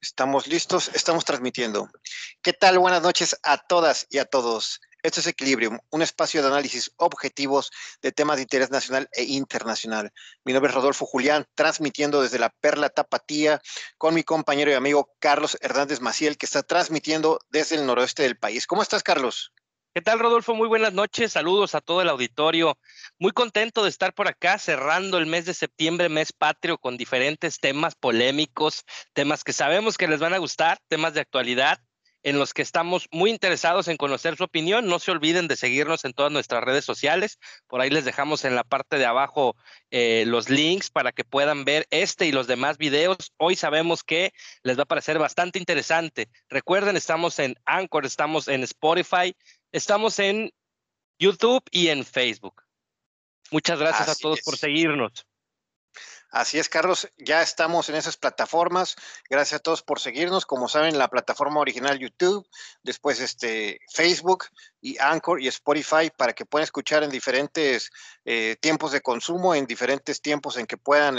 Estamos listos, estamos transmitiendo. ¿Qué tal? Buenas noches a todas y a todos. Esto es Equilibrio, un espacio de análisis objetivos de temas de interés nacional e internacional. Mi nombre es Rodolfo Julián, transmitiendo desde la Perla Tapatía con mi compañero y amigo Carlos Hernández Maciel, que está transmitiendo desde el noroeste del país. ¿Cómo estás, Carlos? ¿Qué tal, Rodolfo? Muy buenas noches, saludos a todo el auditorio. Muy contento de estar por acá cerrando el mes de septiembre, mes patrio, con diferentes temas polémicos, temas que sabemos que les van a gustar, temas de actualidad, en los que estamos muy interesados en conocer su opinión. No se olviden de seguirnos en todas nuestras redes sociales. Por ahí les dejamos en la parte de abajo los links para que puedan ver este y los demás videos. Hoy sabemos que les va a parecer bastante interesante. Recuerden, estamos en Anchor, estamos en Spotify, estamos en YouTube y en Facebook. Muchas gracias a todos por seguirnos. Así es, Carlos, ya estamos en esas plataformas. Gracias a todos por seguirnos. Como saben, la plataforma original YouTube, después Facebook y Anchor y Spotify, para que puedan escuchar en diferentes tiempos de consumo, en diferentes tiempos en que puedan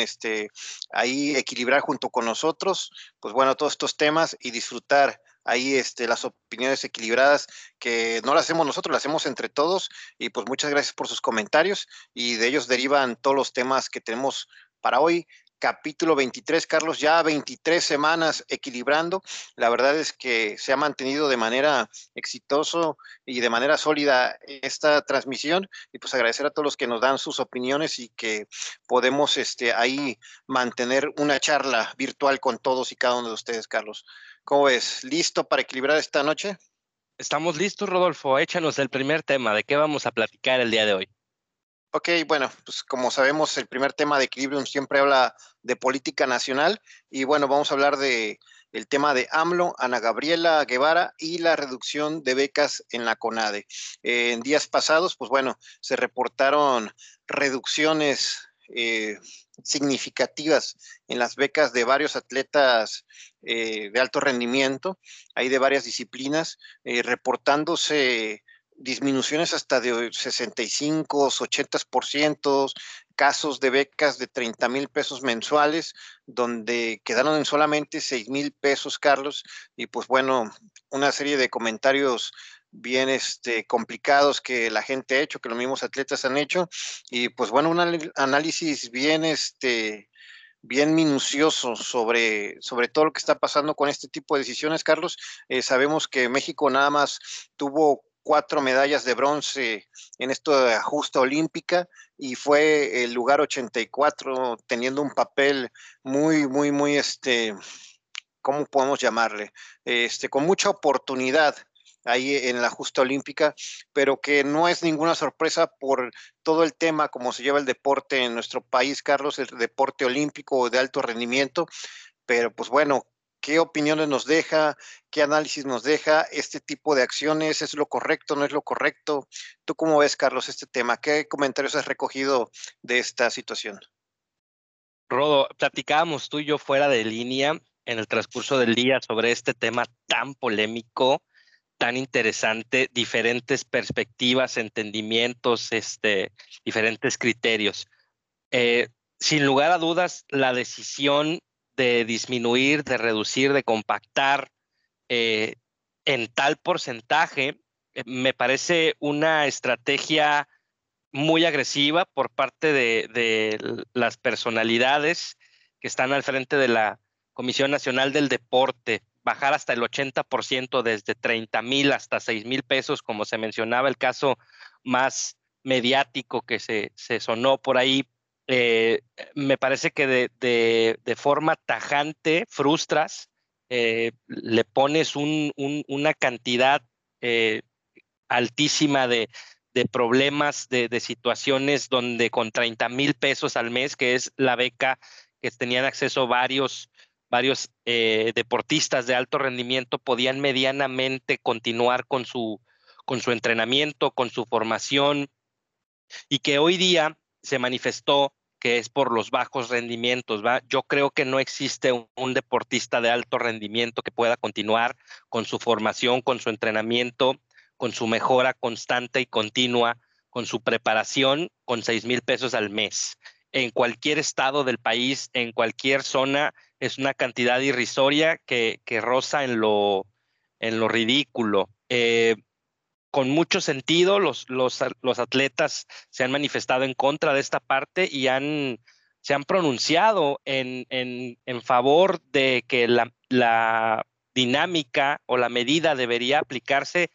ahí equilibrar junto con nosotros, pues bueno, todos estos temas y disfrutar ahí las opiniones equilibradas, que no las hacemos nosotros, las hacemos entre todos. Y pues muchas gracias por sus comentarios, y de ellos derivan todos los temas que tenemos para hoy, capítulo 23, Carlos, ya 23 semanas equilibrando. La verdad es que se ha mantenido de manera exitosa y de manera sólida esta transmisión, y pues agradecer a todos los que nos dan sus opiniones y que podemos ahí mantener una charla virtual con todos y cada uno de ustedes, Carlos. ¿Cómo ves? ¿Listo para equilibrar esta noche? Estamos listos, Rodolfo. Échanos el primer tema. ¿De qué vamos a platicar el día de hoy? Ok, bueno, pues como sabemos, el primer tema de Equilibrium siempre habla de política nacional, y bueno, vamos a hablar del tema de AMLO, Ana Gabriela Guevara y la reducción de becas en la CONADE. En días pasados, pues bueno, se reportaron reducciones significativas en las becas de varios atletas de alto rendimiento, hay de varias disciplinas, reportándose disminuciones hasta de 65, 80%, casos de becas de 30 mil pesos mensuales, donde quedaron en solamente 6 mil pesos, Carlos, y pues bueno, una serie de comentarios bien complicados que la gente ha hecho, que los mismos atletas han hecho, y pues bueno, un análisis bien bien minucioso sobre todo lo que está pasando con este tipo de decisiones, Carlos. Sabemos que México nada más tuvo 4 medallas de bronce en esta justa olímpica y fue el lugar 84, teniendo un papel muy, muy, muy, ¿cómo podemos llamarle? Con mucha oportunidad ahí en la justa olímpica, pero que no es ninguna sorpresa por todo el tema como se lleva el deporte en nuestro país, Carlos, el deporte olímpico de alto rendimiento. Pero pues bueno, ¿qué opiniones nos deja? ¿Qué análisis nos deja este tipo de acciones? ¿Es lo correcto? ¿No es lo correcto? ¿Tú cómo ves, Carlos, este tema? ¿Qué comentarios has recogido de esta situación? Rodo, platicábamos tú y yo fuera de línea en el transcurso del día sobre este tema tan polémico, tan interesante, diferentes perspectivas, entendimientos, diferentes criterios. Sin lugar a dudas, la decisión de disminuir, de reducir, de compactar en tal porcentaje, me parece una estrategia muy agresiva por parte de las personalidades que están al frente de la Comisión Nacional del Deporte. Bajar hasta el 80%, desde 30 mil hasta 6 mil pesos, como se mencionaba, el caso más mediático que se sonó por ahí. Me parece que de forma tajante frustras, le pones una cantidad altísima de problemas, de situaciones donde con 30 mil pesos al mes, que es la beca que tenían acceso varios deportistas de alto rendimiento, podían medianamente continuar con su entrenamiento, con su formación, y que hoy día se manifestó que es por los bajos rendimientos, ¿va? Yo creo que no existe un deportista de alto rendimiento que pueda continuar con su formación, con su entrenamiento, con su mejora constante y continua, con su preparación, con 6 mil pesos al mes. en cualquier estado del país, en cualquier zona, es una cantidad irrisoria que roza en lo ridículo. Con mucho sentido, los atletas se han manifestado en contra de esta parte y se han pronunciado en favor de que la dinámica o la medida debería aplicarse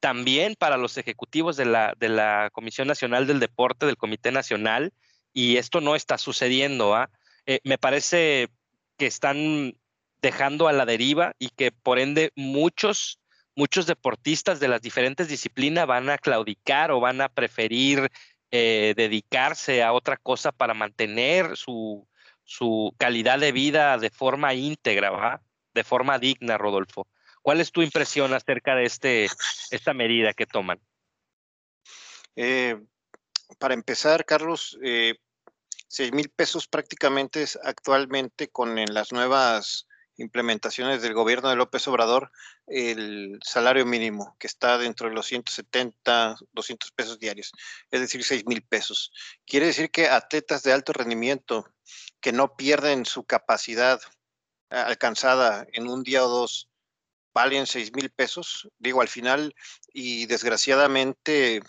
también para los ejecutivos de la Comisión Nacional del Deporte, del Comité Nacional, y esto no está sucediendo, ¿eh? Me parece que están dejando a la deriva y que por ende muchos deportistas de las diferentes disciplinas van a claudicar o van a preferir dedicarse a otra cosa para mantener su calidad de vida de forma íntegra, ¿verdad? De forma digna, Rodolfo. ¿Cuál es tu impresión acerca de esta medida que toman? Para empezar, Carlos, 6,000 pesos prácticamente es actualmente con las nuevas implementaciones del gobierno de López Obrador, el salario mínimo, que está dentro de los 170, 200 pesos diarios, es decir, 6,000 pesos. Quiere decir que atletas de alto rendimiento que no pierden su capacidad alcanzada en un día o dos, valen 6,000 pesos, digo, al final, y desgraciadamente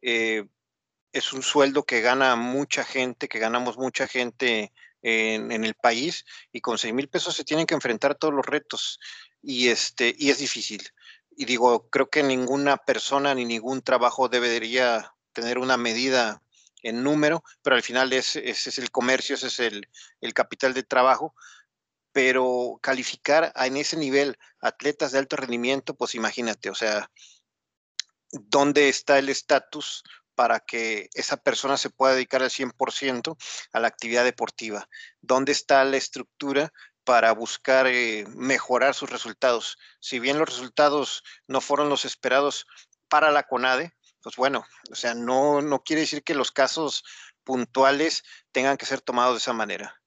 es un sueldo que gana mucha gente, que ganamos mucha gente en el país, y con 6,000 pesos se tienen que enfrentar todos los retos, y es difícil. Y digo, creo que ninguna persona ni ningún trabajo debería tener una medida en número, pero al final ese es el comercio, ese es el capital de trabajo. Pero calificar en ese nivel atletas de alto rendimiento, pues imagínate, o sea, ¿dónde está el estatus para que esa persona se pueda dedicar al 100% a la actividad deportiva? ¿Dónde está la estructura para buscar mejorar sus resultados? Si bien los resultados no fueron los esperados para la CONADE, pues bueno, o sea, no quiere decir que los casos puntuales tengan que ser tomados de esa manera.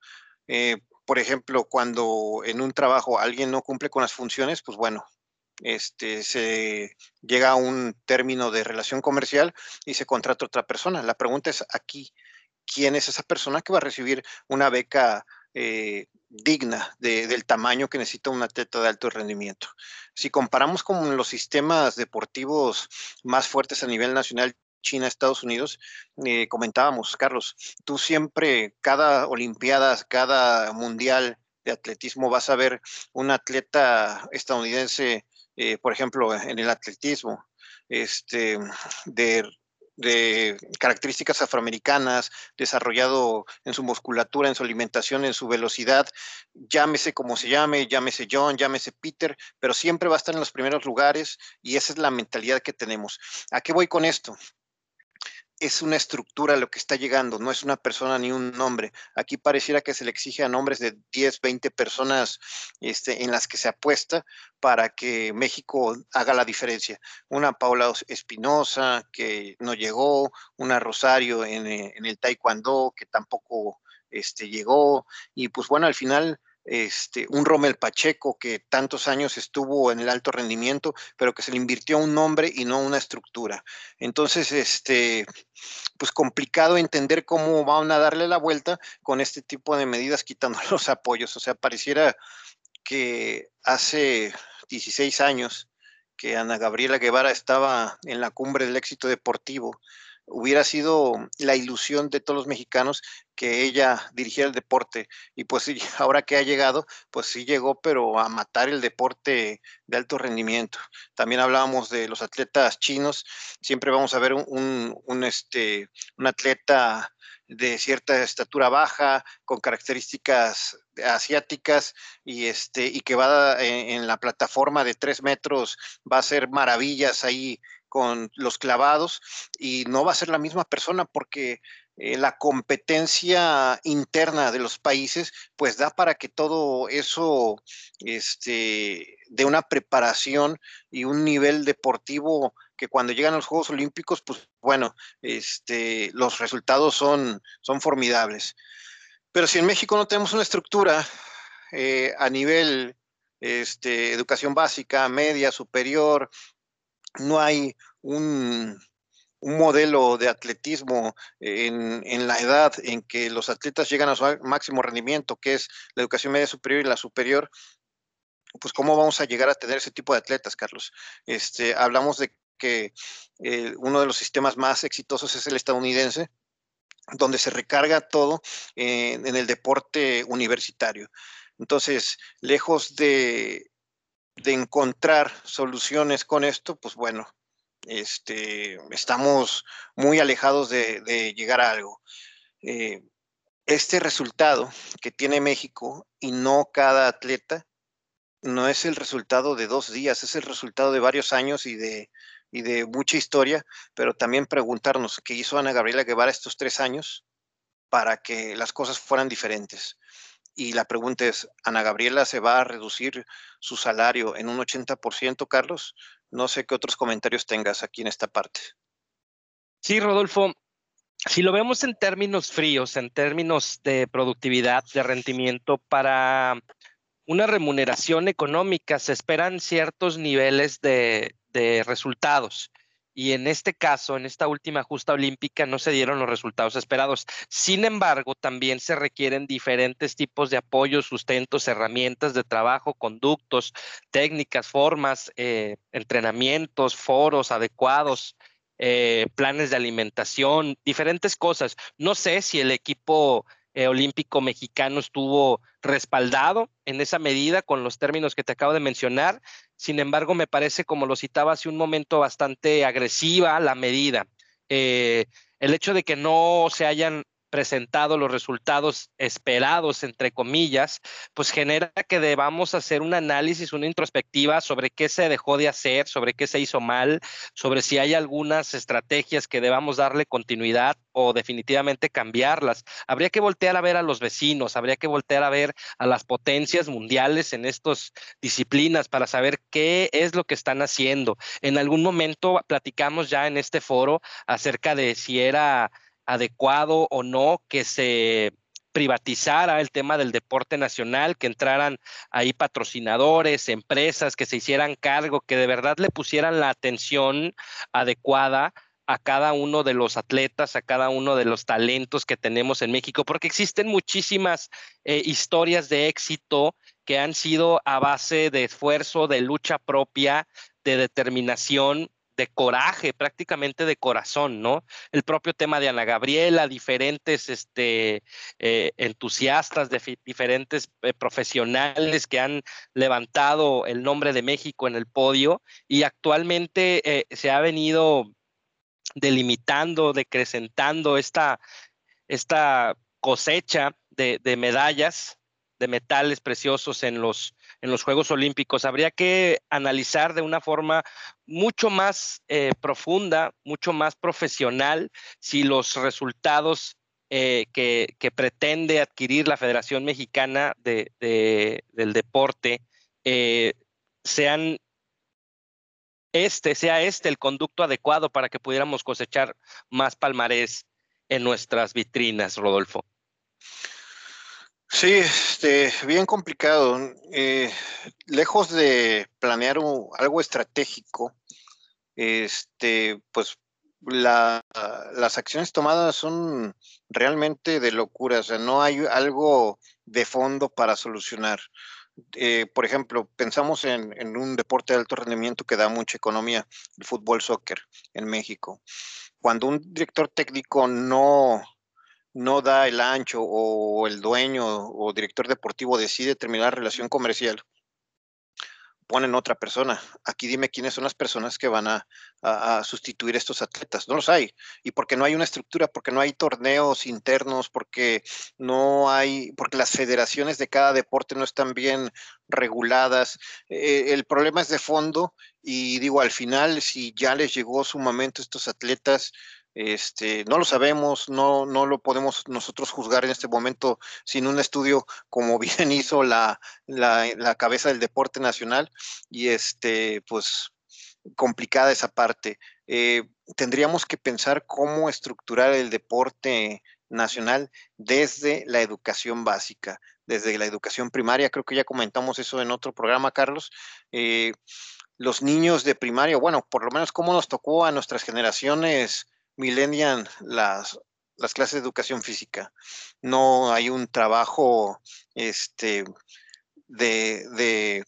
Por ejemplo, cuando en un trabajo alguien no cumple con las funciones, pues bueno, se llega a un término de relación comercial y se contrata a otra persona. La pregunta es aquí, ¿quién es esa persona que va a recibir una beca digna del tamaño que necesita un atleta de alto rendimiento? Si comparamos con los sistemas deportivos más fuertes a nivel nacional, China, Estados Unidos, comentábamos, Carlos, tú siempre, cada Olimpiadas, cada Mundial de Atletismo, vas a ver un atleta estadounidense, por ejemplo, en el atletismo, de características afroamericanas, desarrollado en su musculatura, en su alimentación, en su velocidad, llámese como se llame, llámese John, llámese Peter, pero siempre va a estar en los primeros lugares y esa es la mentalidad que tenemos. ¿A qué voy con esto? Es una estructura lo que está llegando, no es una persona ni un nombre. Aquí pareciera que se le exige a nombres de 10, 20 personas en las que se apuesta para que México haga la diferencia. Una Paola Espinosa, que no llegó, una Rosario en el taekwondo, que tampoco llegó, y pues bueno, al final... un Rommel Pacheco que tantos años estuvo en el alto rendimiento, pero que se le invirtió un nombre y no una estructura. Entonces, pues complicado entender cómo van a darle la vuelta con este tipo de medidas quitando los apoyos. O sea, pareciera que hace 16 años que Ana Gabriela Guevara estaba en la cumbre del éxito deportivo, hubiera sido la ilusión de todos los mexicanos que ella dirigiera el deporte. Y pues ahora que ha llegado, pues sí llegó, pero a matar el deporte de alto rendimiento. También hablábamos de los atletas chinos. Siempre vamos a ver un atleta de cierta estatura baja, con características asiáticas y que va en la plataforma de 3 metros, va a hacer maravillas ahí con los clavados y no va a ser la misma persona porque la competencia interna de los países pues da para que todo eso de una preparación y un nivel deportivo que cuando llegan a los Juegos Olímpicos pues bueno, los resultados son formidables. Pero si en México no tenemos una estructura a nivel educación básica, media, superior, no hay un modelo de atletismo en la edad en que los atletas llegan a su máximo rendimiento, que es la educación media superior y la superior, pues ¿cómo vamos a llegar a tener ese tipo de atletas, Carlos? Hablamos de que uno de los sistemas más exitosos es el estadounidense, donde se recarga todo en el deporte universitario. Entonces, lejos de encontrar soluciones con esto, pues bueno, estamos muy alejados de llegar a algo. Este resultado que tiene México, y no cada atleta, no es el resultado de 2 días, es el resultado de varios años y de mucha historia, pero también preguntarnos qué hizo Ana Gabriela Guevara estos 3 años para que las cosas fueran diferentes. Y la pregunta es, ¿Ana Gabriela se va a reducir su salario en un 80%, Carlos? No sé qué otros comentarios tengas aquí en esta parte. Sí, Rodolfo, si lo vemos en términos fríos, en términos de productividad, de rendimiento, para una remuneración económica se esperan ciertos niveles de resultados. Y en este caso, en esta última justa olímpica, no se dieron los resultados esperados. Sin embargo, también se requieren diferentes tipos de apoyos, sustentos, herramientas de trabajo, conductos, técnicas, formas, entrenamientos, foros adecuados, planes de alimentación, diferentes cosas. No sé si el equipo olímpico mexicano estuvo respaldado en esa medida con los términos que te acabo de mencionar. Sin embargo, me parece, como lo citaba hace un momento, bastante agresiva la medida. El hecho de que no se hayan presentado los resultados esperados, entre comillas, pues genera que debamos hacer un análisis, una introspectiva sobre qué se dejó de hacer, sobre qué se hizo mal, sobre si hay algunas estrategias que debamos darle continuidad o definitivamente cambiarlas. Habría que voltear a ver a los vecinos, habría que voltear a ver a las potencias mundiales en estas disciplinas para saber qué es lo que están haciendo. En algún momento platicamos ya en este foro acerca de si era adecuado o no que se privatizara el tema del deporte nacional, que entraran ahí patrocinadores, empresas, que se hicieran cargo, que de verdad le pusieran la atención adecuada a cada uno de los atletas, a cada uno de los talentos que tenemos en México, porque existen muchísimas historias de éxito que han sido a base de esfuerzo, de lucha propia, de determinación, de coraje, prácticamente de corazón, ¿no? El propio tema de Ana Gabriela, diferentes entusiastas, diferentes profesionales que han levantado el nombre de México en el podio, y actualmente se ha venido delimitando, decrecentando esta cosecha de medallas, de metales preciosos en los Juegos Olímpicos. Habría que analizar de una forma mucho más profunda, mucho más profesional, si los resultados que pretende adquirir la Federación Mexicana del Deporte sea el conducto adecuado para que pudiéramos cosechar más palmarés en nuestras vitrinas, Rodolfo. Sí, bien complicado. Lejos de planear algo estratégico, pues las acciones tomadas son realmente de locura. O sea, no hay algo de fondo para solucionar. Por ejemplo, pensamos en un deporte de alto rendimiento que da mucha economía, el fútbol, soccer, en México. Cuando un director técnico no da el ancho, o el dueño o director deportivo decide terminar relación comercial, ponen otra persona. Aquí dime quiénes son las personas que van a sustituir a estos atletas. No los hay. Y porque no hay una estructura, porque no hay torneos internos, porque las federaciones de cada deporte no están bien reguladas. El problema es de fondo, y digo, al final, si ya les llegó su momento a estos atletas, no lo sabemos, no lo podemos nosotros juzgar en este momento sin un estudio, como bien hizo la cabeza del deporte nacional, y pues complicada esa parte. Tendríamos que pensar cómo estructurar el deporte nacional desde la educación básica, desde la educación primaria. Creo que ya comentamos eso en otro programa, Carlos. los niños de primaria, bueno, por lo menos cómo nos tocó a nuestras generaciones millennial las clases de educación física. No hay un trabajo de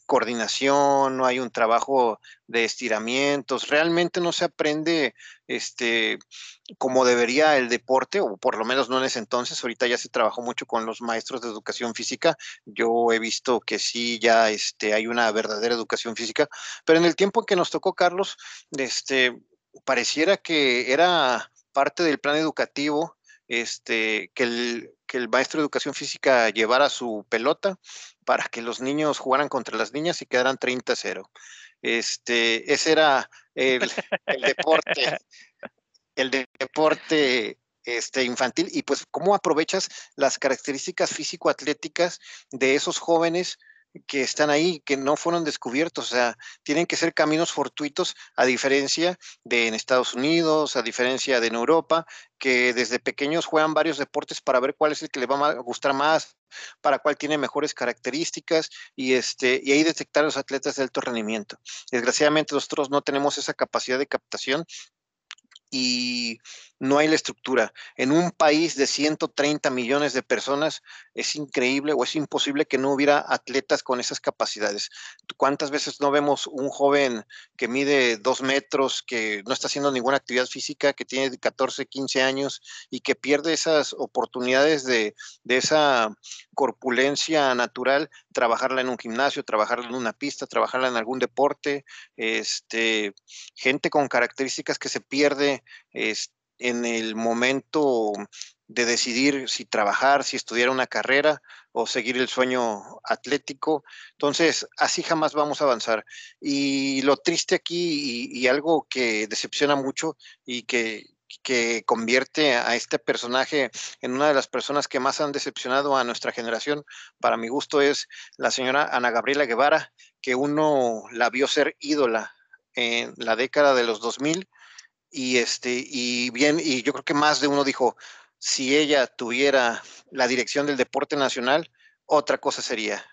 coordinación, no hay un trabajo de estiramientos, realmente no se aprende como debería el deporte, o por lo menos no en ese entonces. Ahorita ya se trabajó mucho con los maestros de educación física, yo he visto que sí, ya hay una verdadera educación física, pero en el tiempo que nos tocó, Carlos, pareciera que era parte del plan educativo que el maestro de educación física llevara su pelota para que los niños jugaran contra las niñas y quedaran 30-0. Ese era el deporte, infantil. Y pues, ¿cómo aprovechas las características físico-atléticas de esos jóvenes que están ahí, que no fueron descubiertos? O sea, tienen que ser caminos fortuitos, a diferencia de en Estados Unidos, a diferencia de en Europa, que desde pequeños juegan varios deportes para ver cuál es el que les va a gustar más, para cuál tiene mejores características, y ahí detectar a los atletas de alto rendimiento. Desgraciadamente nosotros no tenemos esa capacidad de captación y no hay la estructura. En un país de 130 millones de personas es increíble o es imposible que no hubiera atletas con esas capacidades. ¿Cuántas veces no vemos un joven que mide 2 metros, que no está haciendo ninguna actividad física, que tiene 14, 15 años y que pierde esas oportunidades de esa corpulencia natural, trabajarla en un gimnasio, trabajarla en una pista, trabajarla en algún deporte? Gente con características que se pierde en el momento de decidir si trabajar, si estudiar una carrera o seguir el sueño atlético. Entonces, así jamás vamos a avanzar. Y lo triste aquí y algo que decepciona mucho y que convierte a este personaje en una de las personas que más han decepcionado a nuestra generación, para mi gusto, es la señora Ana Gabriela Guevara, que uno la vio ser ídola en la década de los 2000, y yo creo que más de uno dijo, si ella tuviera la dirección del deporte nacional, otra cosa sería.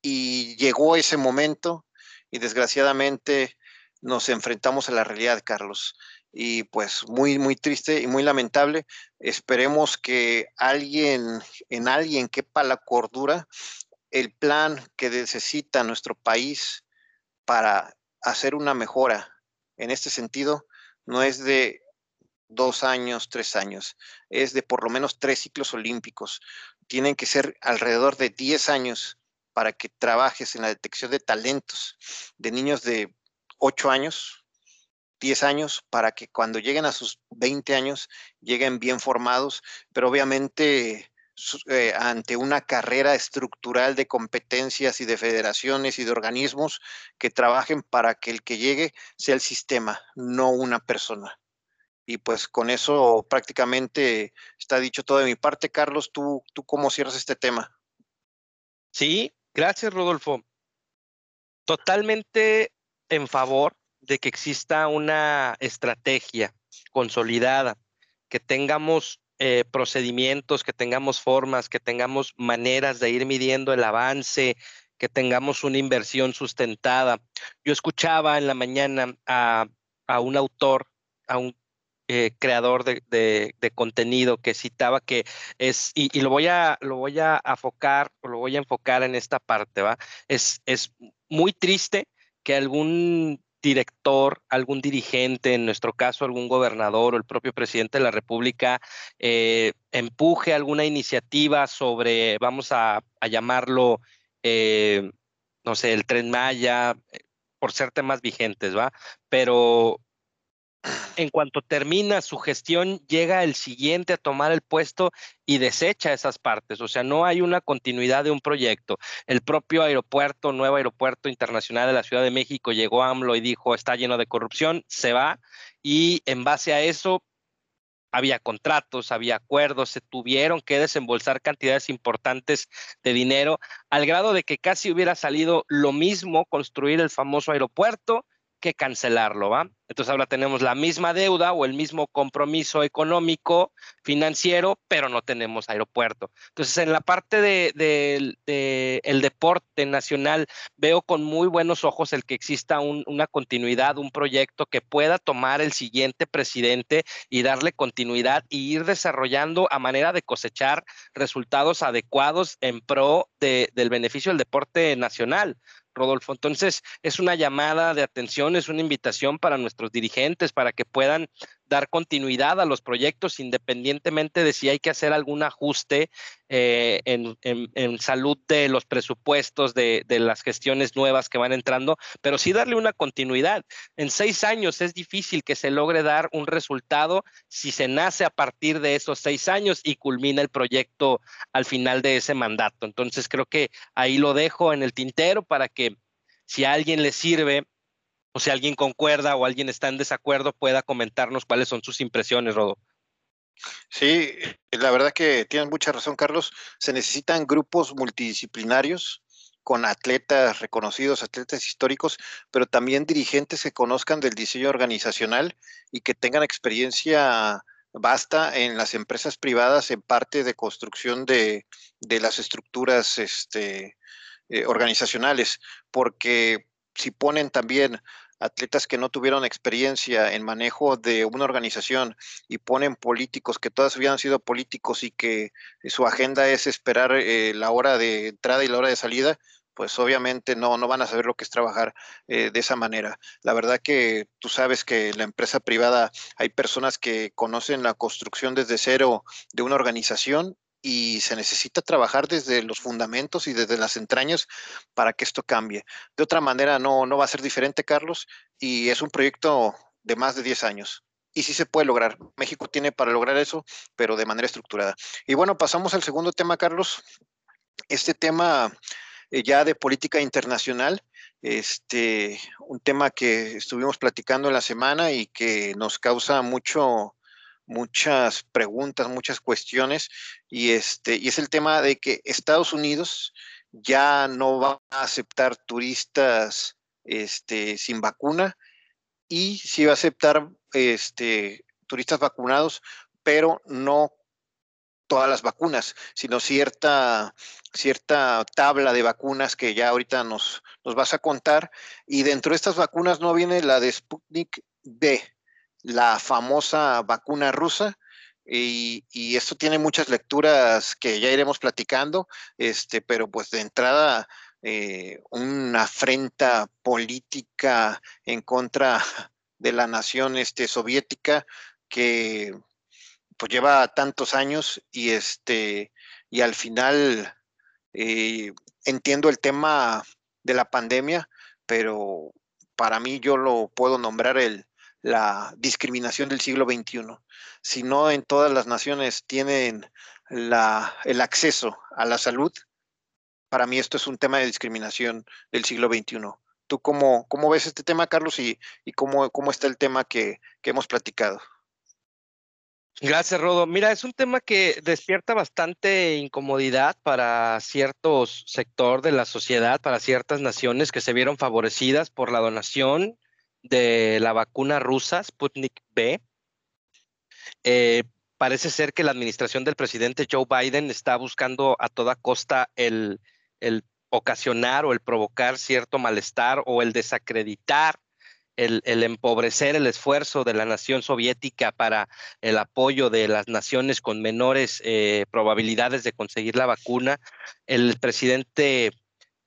Y llegó ese momento y desgraciadamente nos enfrentamos a la realidad, Carlos. Y pues muy, muy triste y muy lamentable. Esperemos que en alguien quepa la cordura, el plan que necesita nuestro país para hacer una mejora en este sentido. No es de 2 años, 3 años, es de por lo menos 3 ciclos olímpicos. Tienen que ser alrededor de 10 años para que trabajes en la detección de talentos de niños de 8 años, 10 años, para que cuando lleguen a sus 20 años lleguen bien formados, pero obviamente ante una carrera estructural de competencias y de federaciones y de organismos que trabajen para que el que llegue sea el sistema, no una persona. Y pues con eso prácticamente está dicho todo de mi parte. Carlos, ¿tú cómo cierras este tema? Sí, gracias, Rodolfo. Totalmente en favor de que exista una estrategia consolidada, que tengamos procedimientos, que tengamos formas, que tengamos maneras de ir midiendo el avance, que tengamos una inversión sustentada. Yo escuchaba en la mañana a un autor, a un creador de contenido, que citaba que es, y lo voy a enfocar en esta parte, ¿va? Es muy triste que algún director, algún dirigente, en nuestro caso algún gobernador o el propio presidente de la República, empuje alguna iniciativa sobre, vamos a llamarlo, no sé, el Tren Maya, por ser temas vigentes, ¿va? Pero en cuanto termina su gestión, llega el siguiente a tomar el puesto y desecha esas partes. O sea, no hay una continuidad de un proyecto. El propio aeropuerto, nuevo aeropuerto internacional de la Ciudad de México, llegó AMLO y dijo, está lleno de corrupción, se va. Y en base a eso, había contratos, había acuerdos, se tuvieron que desembolsar cantidades importantes de dinero, al grado de que casi hubiera salido lo mismo construir el famoso aeropuerto que cancelarlo, ¿va? Entonces ahora tenemos la misma deuda o el mismo compromiso económico, financiero, pero no tenemos aeropuerto. Entonces en la parte del deporte nacional veo con muy buenos ojos el que exista una continuidad, un proyecto que pueda tomar el siguiente presidente y darle continuidad y ir desarrollando a manera de cosechar resultados adecuados en pro del beneficio del deporte nacional. Rodolfo, entonces es una llamada de atención, es una invitación para nuestros dirigentes para que puedan dar continuidad a los proyectos independientemente de si hay que hacer algún ajuste en salud de los presupuestos de las gestiones nuevas que van entrando, pero sí darle una continuidad. En 6 años es difícil que se logre dar un resultado si se nace a partir de esos 6 años y culmina el proyecto al final de ese mandato. Entonces creo que ahí lo dejo en el tintero para que si a alguien le sirve o si alguien concuerda o alguien está en desacuerdo pueda comentarnos cuáles son sus impresiones, Rodo. Sí, la verdad que tienes mucha razón, Carlos. Se necesitan grupos multidisciplinarios con atletas reconocidos, atletas históricos, pero también dirigentes que conozcan del diseño organizacional y que tengan experiencia vasta en las empresas privadas en parte de construcción de las estructuras organizacionales, porque si ponen también atletas que no tuvieron experiencia en manejo de una organización y ponen políticos que todas habían sido políticos y que su agenda es esperar la hora de entrada y la hora de salida, pues obviamente no van a saber lo que es trabajar de esa manera. La verdad que tú sabes que en la empresa privada hay personas que conocen la construcción desde cero de una organización y se necesita trabajar desde los fundamentos y desde las entrañas para que esto cambie. De otra manera no va a ser diferente, Carlos, y es un proyecto de más de 10 años. Y sí se puede lograr. México tiene para lograr eso, pero de manera estructurada. Y bueno, pasamos al segundo tema, Carlos. Este tema ya de política internacional, un tema que estuvimos platicando en la semana y que nos causa muchas preguntas, muchas cuestiones, y es el tema de que Estados Unidos ya no va a aceptar turistas sin vacuna y sí va a aceptar turistas vacunados, pero no todas las vacunas, sino cierta tabla de vacunas que ya ahorita nos vas a contar, y dentro de estas vacunas no viene la de Sputnik V, la famosa vacuna rusa, y esto tiene muchas lecturas que ya iremos platicando, pero pues de entrada una afrenta política en contra de la nación soviética que pues lleva tantos años y al final entiendo el tema de la pandemia, pero para mí yo lo puedo nombrar la discriminación del siglo XXI. Si no en todas las naciones tienen el acceso a la salud, para mí esto es un tema de discriminación del siglo XXI. ¿Tú cómo ves este tema, Carlos, y cómo está el tema que hemos platicado? Gracias, Rodo. Mira, es un tema que despierta bastante incomodidad para ciertos sector de la sociedad, para ciertas naciones que se vieron favorecidas por la donación de la vacuna rusa Sputnik V. Parece ser que la administración del presidente Joe Biden está buscando a toda costa el ocasionar o el provocar cierto malestar o el desacreditar, el empobrecer el esfuerzo de la nación soviética para el apoyo de las naciones con menores probabilidades de conseguir la vacuna. El presidente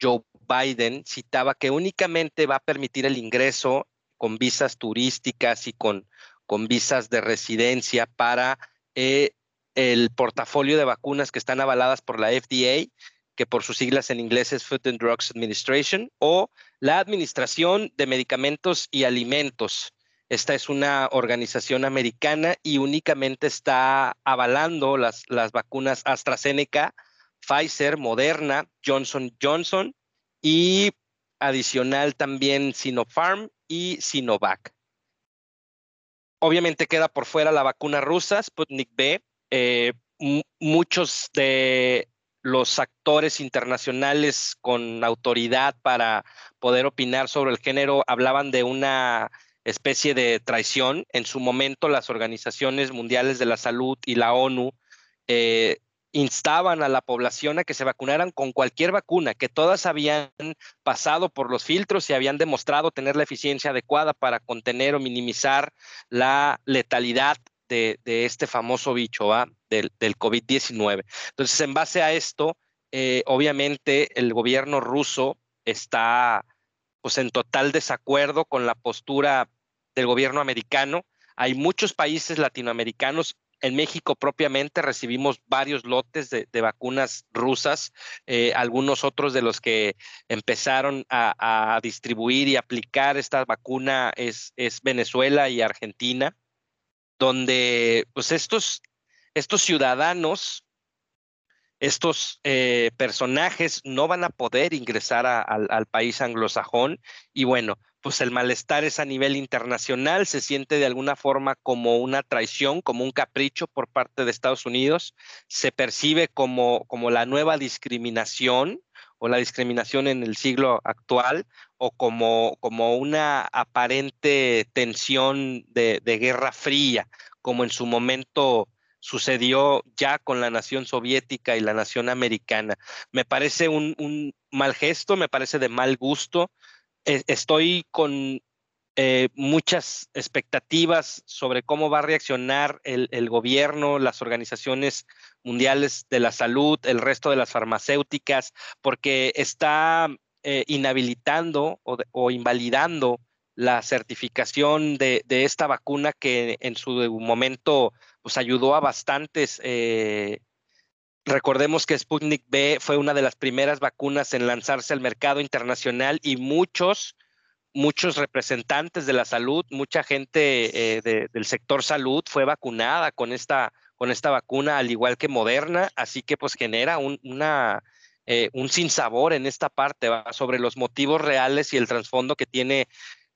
Joe Biden citaba que únicamente va a permitir el ingreso con visas turísticas y con visas de residencia para el portafolio de vacunas que están avaladas por la FDA, que por sus siglas en inglés es Food and Drugs Administration, o la Administración de Medicamentos y Alimentos. Esta es una organización americana y únicamente está avalando las vacunas AstraZeneca, Pfizer, Moderna, Johnson & Johnson, y adicional también Sinopharm y Sinovac. Obviamente queda por fuera la vacuna rusa Sputnik V. Muchos de los actores internacionales con autoridad para poder opinar sobre el género hablaban de una especie de traición. En su momento, las organizaciones mundiales de la salud y la ONU instaban a la población a que se vacunaran con cualquier vacuna, que todas habían pasado por los filtros y habían demostrado tener la eficiencia adecuada para contener o minimizar la letalidad de este famoso bicho, del COVID-19. Entonces, en base a esto, obviamente el gobierno ruso está pues, en total desacuerdo con la postura del gobierno americano. Hay muchos países latinoamericanos, en México propiamente recibimos varios lotes de vacunas rusas, algunos otros de los que empezaron a distribuir y aplicar esta vacuna es Venezuela y Argentina, donde pues estos ciudadanos, estos personajes no van a poder ingresar al país anglosajón. Y bueno, pues el malestar es a nivel internacional, se siente de alguna forma como una traición, como un capricho por parte de Estados Unidos, se percibe como la nueva discriminación o la discriminación en el siglo actual, o como una aparente tensión de guerra fría, como en su momento sucedió ya con la nación soviética y la nación americana. Me parece un mal gesto, me parece de mal gusto. Estoy con muchas expectativas sobre cómo va a reaccionar el gobierno, las organizaciones mundiales de la salud, el resto de las farmacéuticas, porque está inhabilitando o invalidando la certificación de esta vacuna que en su momento pues, ayudó a bastantes. Recordemos que Sputnik V fue una de las primeras vacunas en lanzarse al mercado internacional y muchos representantes de la salud, mucha gente del sector salud fue vacunada con esta vacuna, al igual que Moderna, así que pues genera un sinsabor en esta parte sobre los motivos reales y el trasfondo que tiene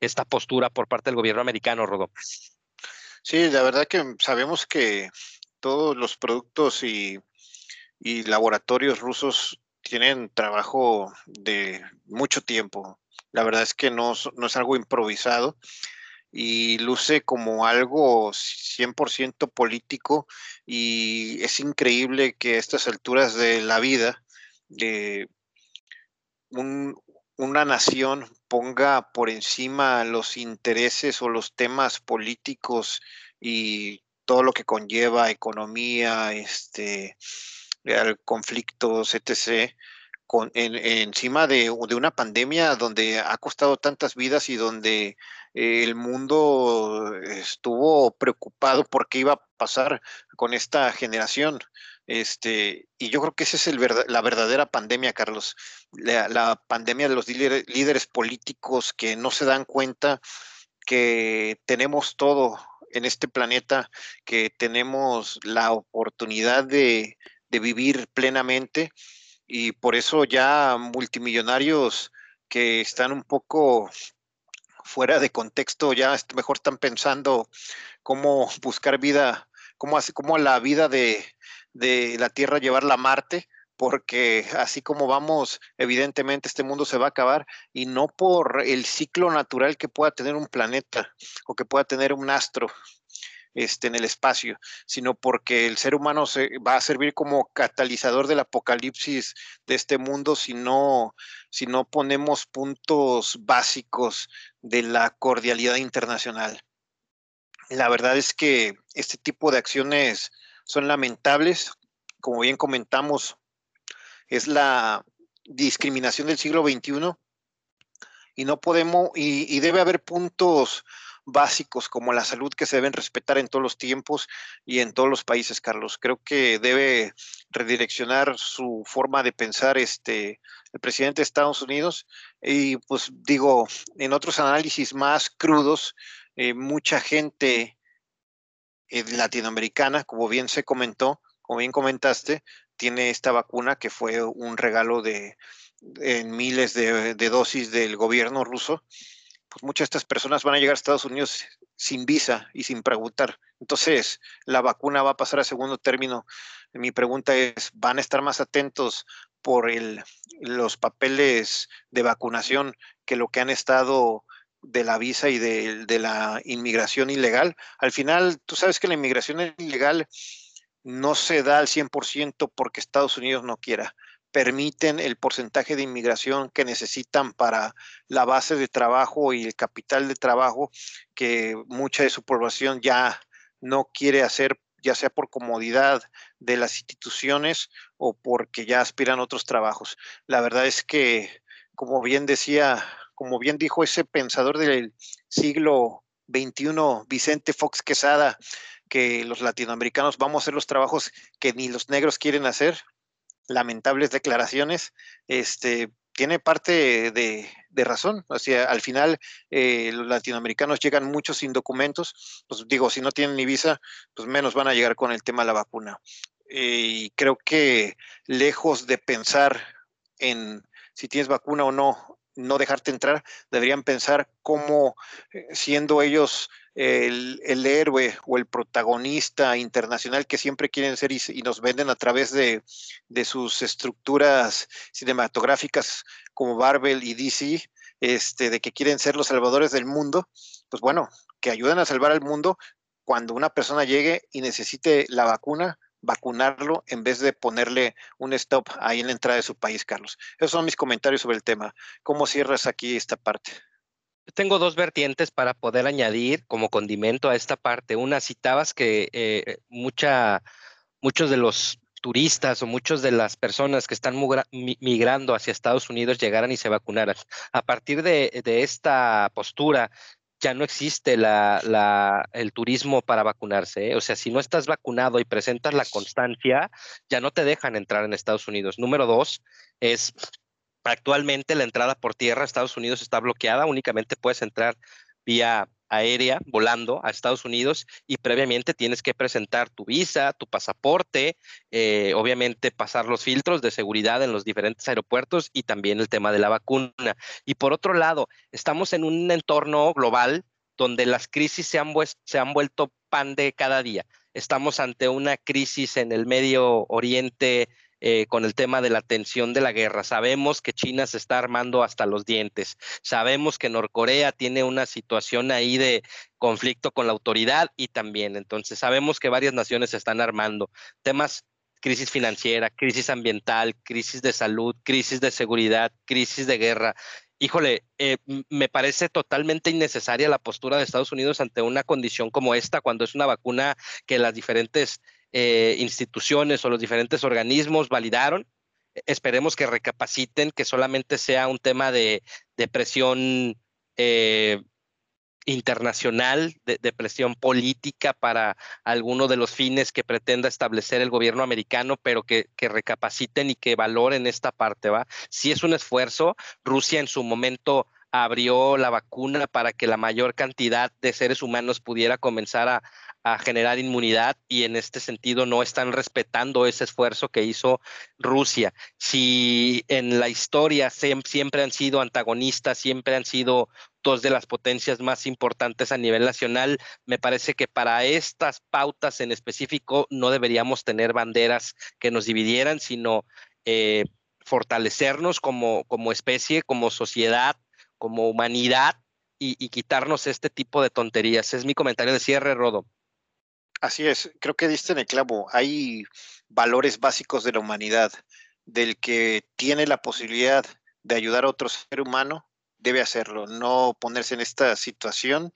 esta postura por parte del gobierno americano, Rodolfo. Sí, la verdad que sabemos que todos los productos y laboratorios rusos tienen trabajo de mucho tiempo. La verdad es que no es algo improvisado y luce como algo 100% político, y es increíble que a estas alturas de la vida una nación ponga por encima los intereses o los temas políticos y todo lo que conlleva economía, conflictos, etc., encima de una pandemia donde ha costado tantas vidas y donde el mundo estuvo preocupado por qué iba a pasar con esta generación. Y yo creo que esa es la verdadera pandemia, Carlos, la pandemia de los líderes políticos que no se dan cuenta que tenemos todo en este planeta, que tenemos la oportunidad de vivir plenamente, y por eso ya multimillonarios que están un poco fuera de contexto ya mejor están pensando cómo buscar vida, cómo la vida de la Tierra llevarla a Marte, porque así como vamos, evidentemente este mundo se va a acabar, y no por el ciclo natural que pueda tener un planeta o que pueda tener un astro en el espacio, sino porque el ser humano se va a servir como catalizador del apocalipsis de este mundo si no ponemos puntos básicos de la cordialidad internacional. La verdad es que este tipo de acciones son lamentables. Como bien comentamos, es la discriminación del siglo XXI y no podemos, y debe haber puntos básicos como la salud que se deben respetar en todos los tiempos y en todos los países, Carlos. Creo que debe redireccionar su forma de pensar el presidente de Estados Unidos, y pues digo, en otros análisis más crudos, mucha gente latinoamericana, como bien comentaste, tiene esta vacuna que fue un regalo en miles de dosis del gobierno ruso. Pues muchas de estas personas van a llegar a Estados Unidos sin visa y sin preguntar. Entonces, la vacuna va a pasar a segundo término. Mi pregunta es, ¿van a estar más atentos por los papeles de vacunación que lo que han estado de la visa y de la inmigración ilegal? Al final, tú sabes que la inmigración ilegal no se da al 100% porque Estados Unidos no quiera. Permiten el porcentaje de inmigración que necesitan para la base de trabajo y el capital de trabajo que mucha de su población ya no quiere hacer, ya sea por comodidad de las instituciones o porque ya aspiran a otros trabajos. La verdad es que, como bien dijo ese pensador del siglo XXI, Vicente Fox Quesada, que los latinoamericanos vamos a hacer los trabajos que ni los negros quieren hacer, lamentables declaraciones, tiene parte de razón. O sea, al final los latinoamericanos llegan muchos sin documentos, pues digo, si no tienen ni visa, pues menos van a llegar con el tema de la vacuna. Y creo que lejos de pensar en si tienes vacuna o no dejarte entrar, deberían pensar cómo, siendo ellos el héroe o el protagonista internacional que siempre quieren ser y nos venden a través de sus estructuras cinematográficas como Marvel y DC, de que quieren ser los salvadores del mundo, pues bueno, que ayuden a salvar al mundo. Cuando una persona llegue y necesite la vacuna, vacunarlo en vez de ponerle un stop ahí en la entrada de su país, Carlos. Esos son mis comentarios sobre el tema. ¿Cómo cierras aquí esta parte? Tengo dos vertientes para poder añadir como condimento a esta parte. Una, citabas que muchos de los turistas o muchas de las personas que están migrando hacia Estados Unidos llegaran y se vacunaran. A partir de esta postura, ya no existe el turismo para vacunarse, ¿eh? O sea, si no estás vacunado y presentas la constancia, ya no te dejan entrar en Estados Unidos. Número dos es, actualmente la entrada por tierra a Estados Unidos está bloqueada. Únicamente puedes entrar vía aérea, volando a Estados Unidos, y previamente tienes que presentar tu visa, tu pasaporte, obviamente pasar los filtros de seguridad en los diferentes aeropuertos y también el tema de la vacuna. Y por otro lado, estamos en un entorno global donde las crisis se han vuelto pan de cada día. Estamos ante una crisis en el Medio Oriente, con el tema de la tensión de la guerra. Sabemos que China se está armando hasta los dientes. Sabemos que Norcorea tiene una situación ahí de conflicto con la autoridad y también. Entonces, sabemos que varias naciones se están armando. Temas, crisis financiera, crisis ambiental, crisis de salud, crisis de seguridad, crisis de guerra. Híjole, me parece totalmente innecesaria la postura de Estados Unidos ante una condición como esta, cuando es una vacuna que las diferentes instituciones o los diferentes organismos validaron. Esperemos que recapaciten, que solamente sea un tema de presión internacional, de presión política para alguno de los fines que pretenda establecer el gobierno americano, pero que recapaciten y que valoren esta parte, ¿va? Sí es un esfuerzo. Rusia en su momento abrió la vacuna para que la mayor cantidad de seres humanos pudiera comenzar a generar inmunidad, y en este sentido no están respetando ese esfuerzo que hizo Rusia. Si en la historia siempre han sido antagonistas, siempre han sido dos de las potencias más importantes a nivel nacional, me parece que para estas pautas en específico no deberíamos tener banderas que nos dividieran, sino fortalecernos como especie, como sociedad, como humanidad, y quitarnos este tipo de tonterías. Es mi comentario de cierre, Rodo. Así es, creo que diste en el clavo. Hay valores básicos de la humanidad, del que tiene la posibilidad de ayudar a otro ser humano, debe hacerlo, no ponerse en esta situación,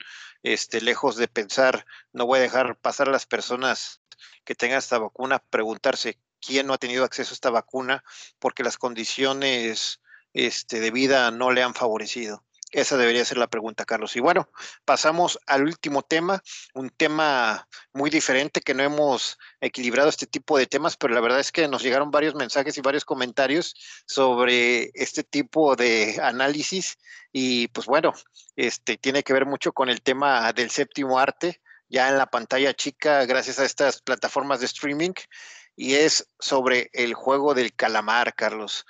lejos de pensar, no voy a dejar pasar a las personas que tengan esta vacuna, preguntarse quién no ha tenido acceso a esta vacuna porque las condiciones de vida no le han favorecido. Esa debería ser la pregunta, Carlos. Y bueno, pasamos al último tema, un tema muy diferente que no hemos equilibrado este tipo de temas, pero la verdad es que nos llegaron varios mensajes y varios comentarios sobre este tipo de análisis y pues bueno, tiene que ver mucho con el tema del séptimo arte, ya en la pantalla chica gracias a estas plataformas de streaming, y es sobre el juego del calamar, Carlos.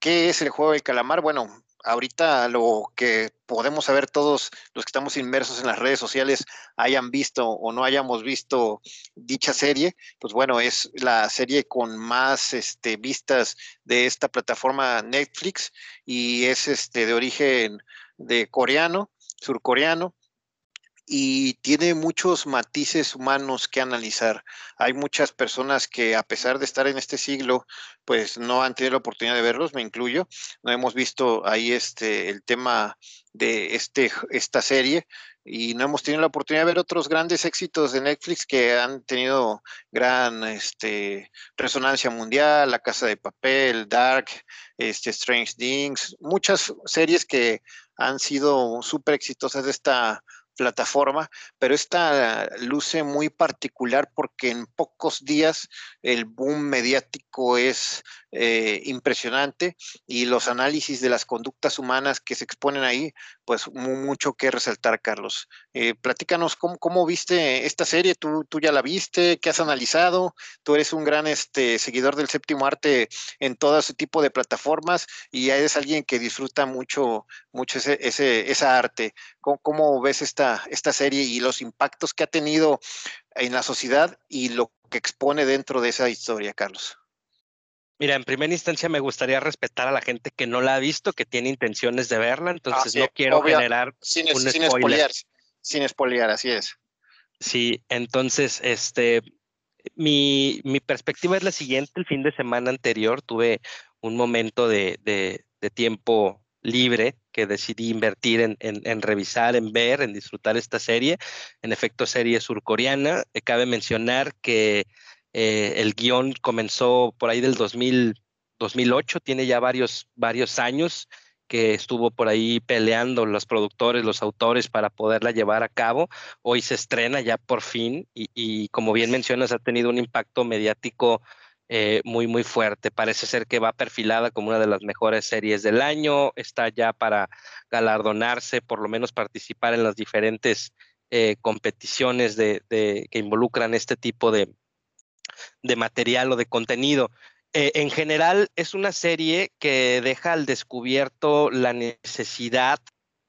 ¿Qué es el juego del calamar? Bueno, ahorita lo que podemos saber todos los que estamos inmersos en las redes sociales hayan visto o no hayamos visto dicha serie, pues bueno, es la serie con más vistas de esta plataforma Netflix y es de origen de surcoreano. Y tiene muchos matices humanos que analizar. Hay muchas personas que, a pesar de estar en este siglo, pues no han tenido la oportunidad de verlos, me incluyo. No hemos visto ahí el tema de esta serie y no hemos tenido la oportunidad de ver otros grandes éxitos de Netflix que han tenido gran resonancia mundial, La Casa de Papel, Dark, Stranger Things, muchas series que han sido súper exitosas de esta plataforma, pero esta luce muy particular porque en pocos días el boom mediático es impresionante y los análisis de las conductas humanas que se exponen ahí, pues mucho que resaltar, Carlos. Platícanos cómo viste esta serie, tú ya la viste, qué has analizado, tú eres un gran seguidor del séptimo arte en todo ese tipo de plataformas y eres alguien que disfruta mucho esa arte. ¿Cómo ves esta serie y los impactos que ha tenido en la sociedad y lo que expone dentro de esa historia, Carlos? Mira, en primera instancia me gustaría respetar a la gente que no la ha visto, que tiene intenciones de verla, entonces sí, no quiero generar un spoiler. Sin spoilear, así es. Sí, entonces, mi perspectiva es la siguiente. El fin de semana anterior tuve un momento de tiempo libre que decidí invertir en revisar, en ver, en disfrutar esta serie. En efecto, serie surcoreana. Cabe mencionar que el guión comenzó por ahí del 2008, tiene ya varios años que estuvo por ahí peleando los productores, los autores para poderla llevar a cabo. Hoy se estrena ya por fin y como bien mencionas, ha tenido un impacto mediático muy, muy fuerte. Parece ser que va perfilada como una de las mejores series del año. Está ya para galardonarse, por lo menos participar en las diferentes competiciones que involucran este tipo de material o de contenido. En general, es una serie que deja al descubierto la necesidad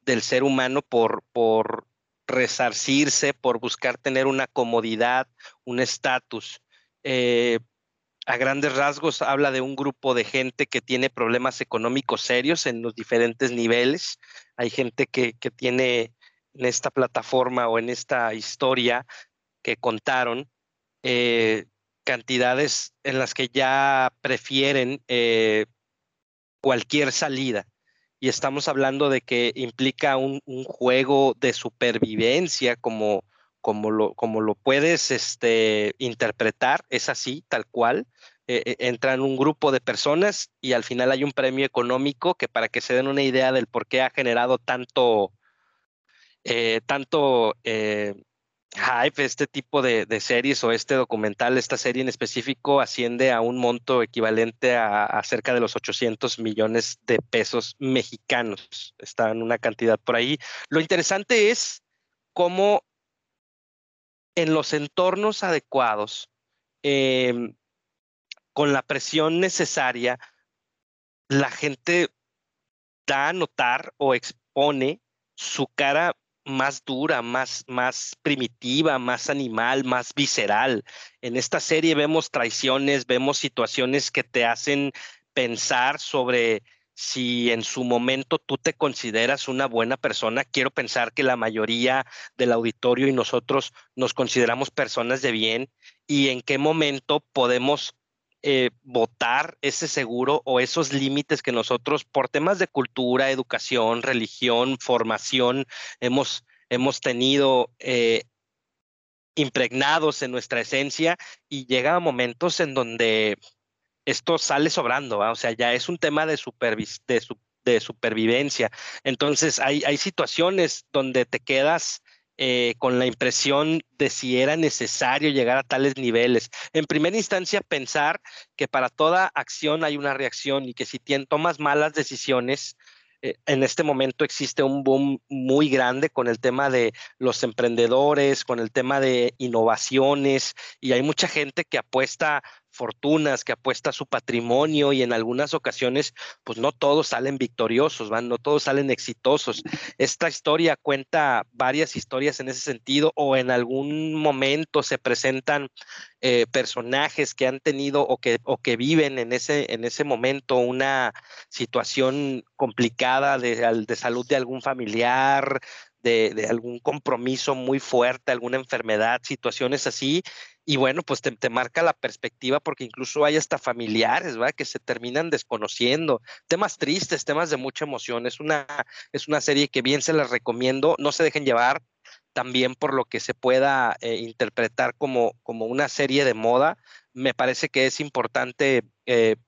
del ser humano por resarcirse, por buscar tener una comodidad, un estatus. A grandes rasgos habla de un grupo de gente que tiene problemas económicos serios en los diferentes niveles. Hay gente que tiene en esta plataforma o en esta historia que contaron cantidades en las que ya prefieren cualquier salida. Y estamos hablando de que implica un juego de supervivencia como lo puedes interpretar, es así, tal cual. Entran un grupo de personas y al final hay un premio económico que, para que se den una idea del por qué ha generado tanto hype este tipo de series o este documental, esta serie en específico asciende a un monto equivalente a cerca de los 800 millones de pesos mexicanos. Está en una cantidad por ahí. Lo interesante es cómo en los entornos adecuados, con la presión necesaria, la gente da a notar o expone su cara más dura, más primitiva, más animal, más visceral. En esta serie vemos traiciones, vemos situaciones que te hacen pensar sobre si en su momento tú te consideras una buena persona. Quiero pensar que la mayoría del auditorio y nosotros nos consideramos personas de bien, y en qué momento podemos votar ese seguro o esos límites que nosotros, por temas de cultura, educación, religión, formación, hemos tenido impregnados en nuestra esencia, y llega a momentos en donde esto sale sobrando, ¿eh? O sea, ya es un tema de supervivencia. Entonces, hay situaciones donde te quedas con la impresión de si era necesario llegar a tales niveles. En primera instancia, pensar que para toda acción hay una reacción y que si tomas malas decisiones, en este momento existe un boom muy grande con el tema de los emprendedores, con el tema de innovaciones, y hay mucha gente que apuesta fortunas, que apuesta su patrimonio, y en algunas ocasiones pues no todos salen victoriosos, ¿van? No todos salen exitosos. Esta historia cuenta varias historias en ese sentido, o en algún momento se presentan personajes que han tenido o que viven en ese momento una situación complicada de salud de algún familiar, de algún compromiso muy fuerte, alguna enfermedad, situaciones así. Y bueno, pues te marca la perspectiva, porque incluso hay hasta familiares, ¿verdad?, que se terminan desconociendo. Temas tristes, temas de mucha emoción. Es una serie que bien se las recomiendo. No se dejen llevar también por lo que se pueda interpretar como una serie de moda. Me parece que es importante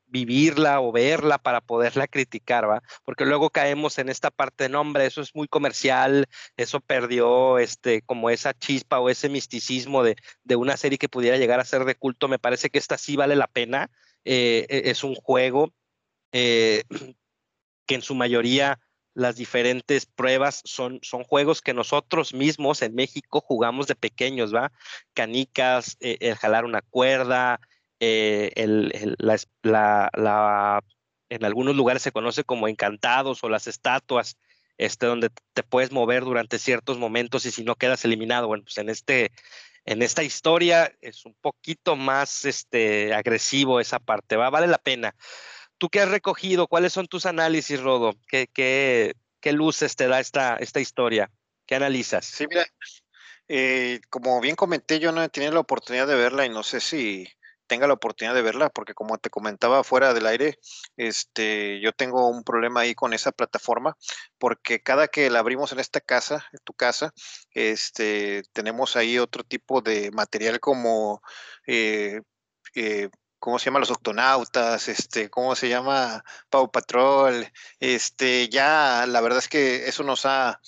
vivirla o verla para poderla criticar, ¿va? Porque luego caemos en esta parte de, no, hombre, eso es muy comercial, eso perdió como esa chispa o ese misticismo de una serie que pudiera llegar a ser de culto. Me parece que esta sí vale la pena. Es un juego que en su mayoría las diferentes pruebas son juegos que nosotros mismos en México jugamos de pequeños, ¿va? Canicas, el jalar una cuerda, en algunos lugares se conoce como encantados, o las estatuas, donde te puedes mover durante ciertos momentos y si no quedas eliminado. Bueno, pues en esta historia es un poquito más agresivo esa parte, ¿va? Vale la pena. ¿Tú qué has recogido? ¿Cuáles son tus análisis, Rodo? ¿Qué luces te da esta historia? ¿Qué analizas? Sí, mira, como bien comenté, yo no he tenido la oportunidad de verla y no sé si tenga la oportunidad de verla, porque como te comentaba fuera del aire, yo tengo un problema ahí con esa plataforma, porque cada que la abrimos en esta casa, en tu casa, tenemos ahí otro tipo de material como... ¿cómo se llama? Los Octonautas, ¿cómo se llama? Paw Patrol, ya la verdad es que eso nos ha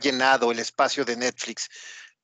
llenado el espacio de Netflix,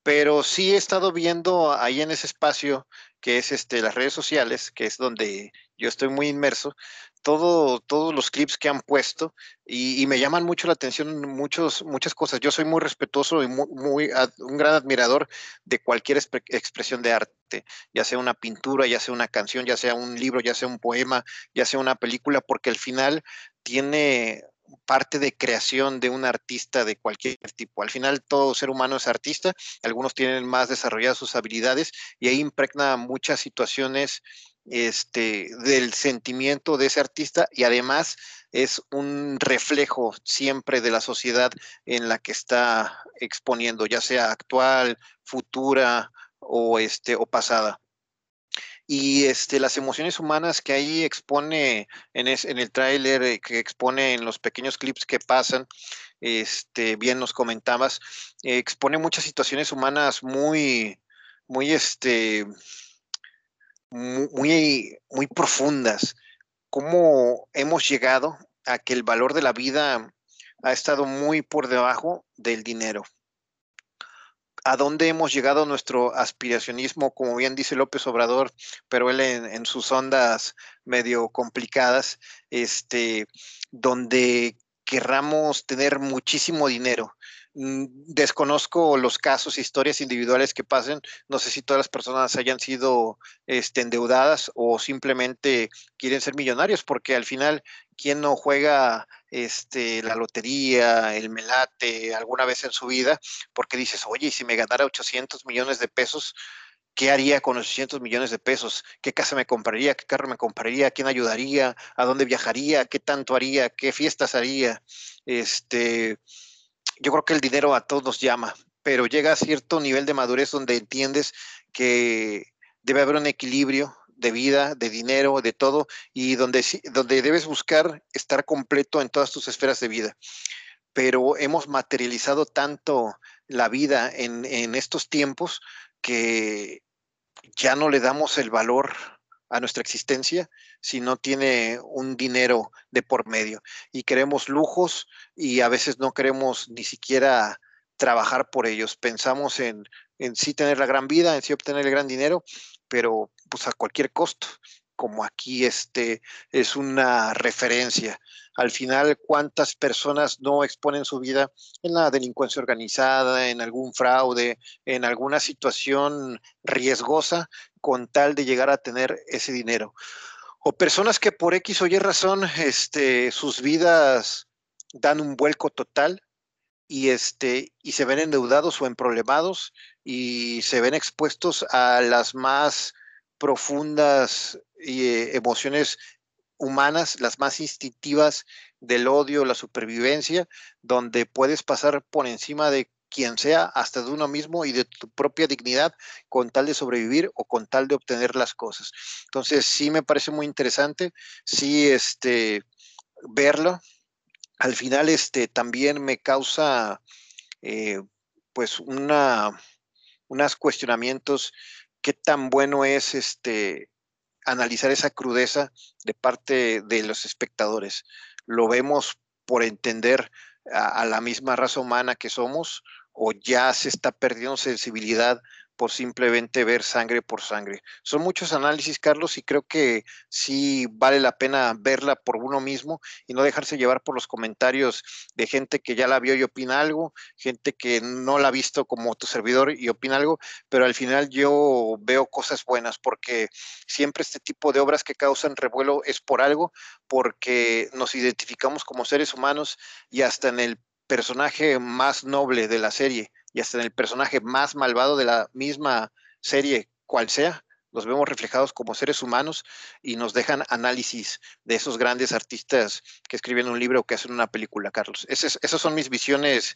pero sí he estado viendo ahí en ese espacio que es las redes sociales, que es donde yo estoy muy inmerso, todos los clips que han puesto y me llaman mucho la atención muchas cosas. Yo soy muy respetuoso y un gran admirador de cualquier expresión de arte, ya sea una pintura, ya sea una canción, ya sea un libro, ya sea un poema, ya sea una película, porque al final tiene parte de creación de un artista de cualquier tipo. Al final todo ser humano es artista, algunos tienen más desarrolladas sus habilidades y ahí impregna muchas situaciones del sentimiento de ese artista, y además es un reflejo siempre de la sociedad en la que está exponiendo, ya sea actual, futura o pasada. Y las emociones humanas que ahí expone en el tráiler, que expone en los pequeños clips que pasan, bien nos comentabas, expone muchas situaciones humanas muy profundas. Cómo hemos llegado a que el valor de la vida ha estado muy por debajo del dinero. ¿A dónde hemos llegado nuestro aspiracionismo? Como bien dice López Obrador, pero él en sus ondas medio complicadas, donde querramos tener muchísimo dinero. Desconozco los casos, historias individuales que pasen, no sé si todas las personas hayan sido endeudadas o simplemente quieren ser millonarios, porque al final, ¿quién no juega la lotería, el melate alguna vez en su vida? Porque dices, oye, si me ganara 800 millones de pesos, ¿qué haría con 800 millones de pesos? ¿Qué casa me compraría? ¿Qué carro me compraría? ¿Quién ayudaría? ¿A dónde viajaría? ¿Qué tanto haría? ¿Qué fiestas haría? Yo creo que el dinero a todos nos llama, pero llega a cierto nivel de madurez donde entiendes que debe haber un equilibrio de vida, de dinero, de todo, y donde debes buscar estar completo en todas tus esferas de vida. Pero hemos materializado tanto la vida en estos tiempos que ya no le damos el valor a nuestra existencia si no tiene un dinero de por medio, y queremos lujos y a veces no queremos ni siquiera trabajar por ellos. Pensamos en sí tener la gran vida, en sí obtener el gran dinero, pero pues a cualquier costo, como aquí es una referencia al final cuántas personas no exponen su vida en la delincuencia organizada, en algún fraude, en alguna situación riesgosa con tal de llegar a tener ese dinero. O personas que por X o Y razón sus vidas dan un vuelco total y se ven endeudados o emproblemados y se ven expuestos a las más profundas emociones humanas, las más instintivas del odio, la supervivencia, donde puedes pasar por encima de quien sea, hasta de uno mismo y de tu propia dignidad, con tal de sobrevivir o con tal de obtener las cosas. Entonces, sí me parece muy interesante, sí verlo. Al final también me causa pues unos cuestionamientos, qué tan bueno es analizar esa crudeza de parte de los espectadores. ¿Lo vemos por entender a la misma raza humana que somos, o ya se está perdiendo sensibilidad por simplemente ver sangre por sangre? Son muchos análisis, Carlos, y creo que sí vale la pena verla por uno mismo y no dejarse llevar por los comentarios de gente que ya la vio y opina algo, gente que no la ha visto como tu servidor y opina algo, pero al final yo veo cosas buenas, porque siempre este tipo de obras que causan revuelo es por algo, porque nos identificamos como seres humanos, y hasta en el personaje más noble de la serie, y hasta en el personaje más malvado de la misma serie, cual sea, los vemos reflejados como seres humanos y nos dejan análisis de esos grandes artistas que escriben un libro o que hacen una película, Carlos. Esas son mis visiones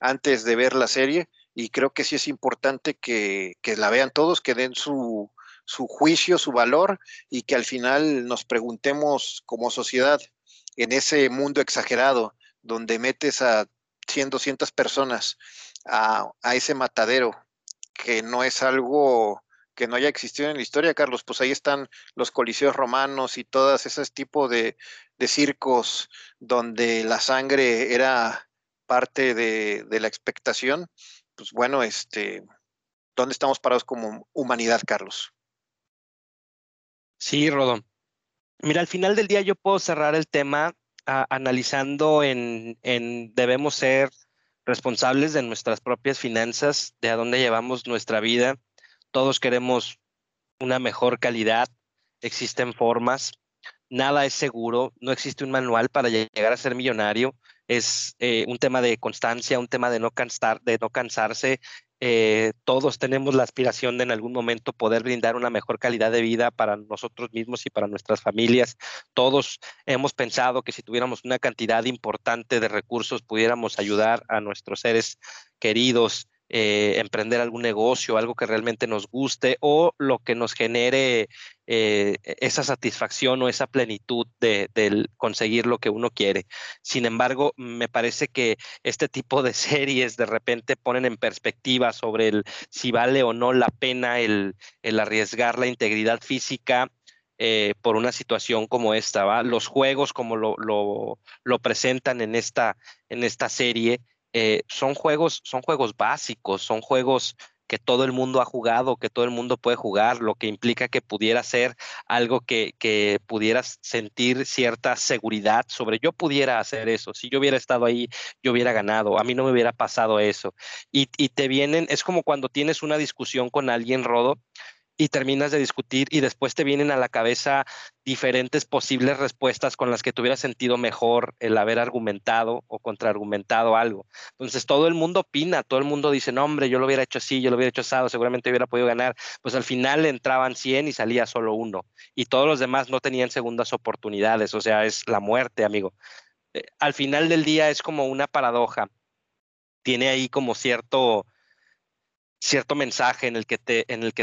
antes de ver la serie, y creo que sí es importante que la vean todos, que den su juicio, su valor, y que al final nos preguntemos como sociedad, en ese mundo exagerado donde metes a 100, 200 personas a ese matadero, que no es algo que no haya existido en la historia, Carlos. Pues ahí están los coliseos romanos y todas esas tipos de circos donde la sangre era parte de la expectación. Pues bueno, ¿dónde estamos parados como humanidad, Carlos? Sí, Rodón. Mira, al final del día yo puedo cerrar el tema analizando debemos ser responsables de nuestras propias finanzas, de a dónde llevamos nuestra vida. Todos queremos una mejor calidad, existen formas, nada es seguro, no existe un manual para llegar a ser millonario. Es un tema de constancia, un tema de no cansarse. Todos tenemos la aspiración de en algún momento poder brindar una mejor calidad de vida para nosotros mismos y para nuestras familias. Todos hemos pensado que si tuviéramos una cantidad importante de recursos pudiéramos ayudar a nuestros seres queridos, emprender algún negocio, algo que realmente nos guste o lo que nos genere esa satisfacción o esa plenitud de conseguir lo que uno quiere. Sin embargo, me parece que este tipo de series de repente ponen en perspectiva sobre si vale o no la pena el arriesgar la integridad física por una situación como esta, ¿va? Los juegos, como lo presentan en esta serie, son juegos básicos, son juegos que todo el mundo ha jugado, que todo el mundo puede jugar, lo que implica que pudiera ser algo que pudieras sentir cierta seguridad sobre. Yo pudiera hacer eso, si yo hubiera estado ahí, yo hubiera ganado, a mí no me hubiera pasado eso. Y te vienen, es como cuando tienes una discusión con alguien, Rodo, y terminas de discutir y después te vienen a la cabeza diferentes posibles respuestas con las que te hubiera sentido mejor el haber argumentado o contraargumentado algo. Entonces todo el mundo opina, todo el mundo dice, no hombre, yo lo hubiera hecho así, yo lo hubiera hecho asado, seguramente hubiera podido ganar. Pues al final entraban 100 y salía solo uno, y todos los demás no tenían segundas oportunidades. O sea, es la muerte, amigo. Al final del día es como una paradoja. Tiene ahí como cierto mensaje en el que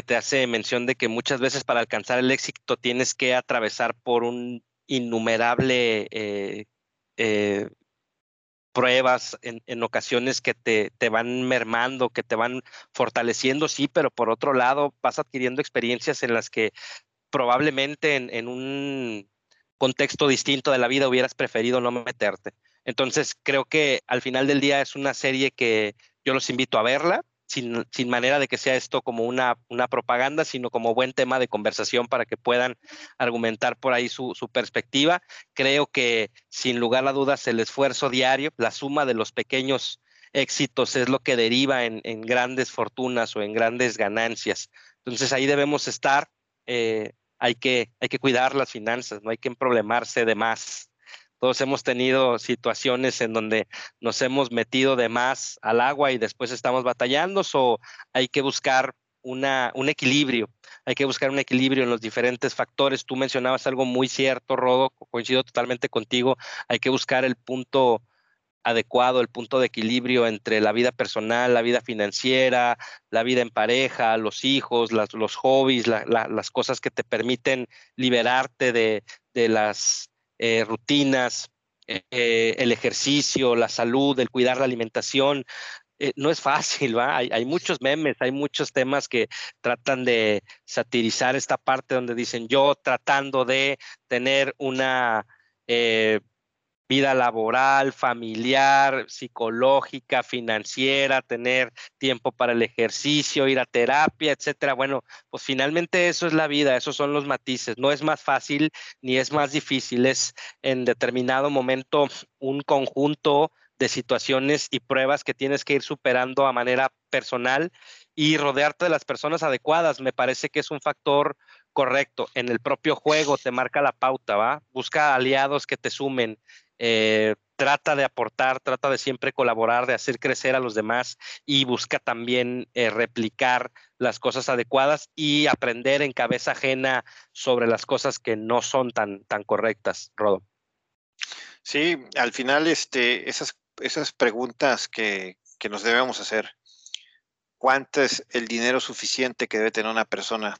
te hace mención de que muchas veces para alcanzar el éxito tienes que atravesar por un innumerable pruebas en ocasiones que te van mermando, que te van fortaleciendo, sí, pero por otro lado vas adquiriendo experiencias en las que probablemente en un contexto distinto de la vida hubieras preferido no meterte. Entonces creo que al final del día es una serie que yo los invito a verla. sin manera de que sea esto como una propaganda, sino como buen tema de conversación para que puedan argumentar por ahí su perspectiva. Creo que sin lugar a dudas el esfuerzo diario, la suma de los pequeños éxitos es lo que deriva en grandes fortunas o en grandes ganancias. Entonces ahí debemos estar, hay que cuidar las finanzas, no hay que problemarse de más. Todos hemos tenido situaciones en donde nos hemos metido de más al agua y después estamos batallando, o hay que buscar un equilibrio. Hay que buscar un equilibrio en los diferentes factores. Tú mencionabas algo muy cierto, Rodo, coincido totalmente contigo. Hay que buscar el punto adecuado, el punto de equilibrio entre la vida personal, la vida financiera, la vida en pareja, los hijos, los hobbies, las cosas que te permiten liberarte de las rutinas, el ejercicio, la salud, el cuidar la alimentación. No es fácil, ¿va? Hay muchos memes, hay muchos temas que tratan de satirizar esta parte donde dicen yo tratando de tener una vida laboral, familiar, psicológica, financiera, tener tiempo para el ejercicio, ir a terapia, etcétera. Bueno, pues finalmente eso es la vida, esos son los matices. No es más fácil ni es más difícil, es en determinado momento un conjunto de situaciones y pruebas que tienes que ir superando a manera personal y rodearte de las personas adecuadas. Me parece que es un factor correcto. En el propio juego te marca la pauta, ¿va? Busca aliados que te sumen. Trata de aportar, trata de siempre colaborar, de hacer crecer a los demás y busca también replicar las cosas adecuadas y aprender en cabeza ajena sobre las cosas que no son tan correctas, Rodo. Sí, al final esas preguntas que nos debemos hacer. ¿Cuánto es el dinero suficiente que debe tener una persona?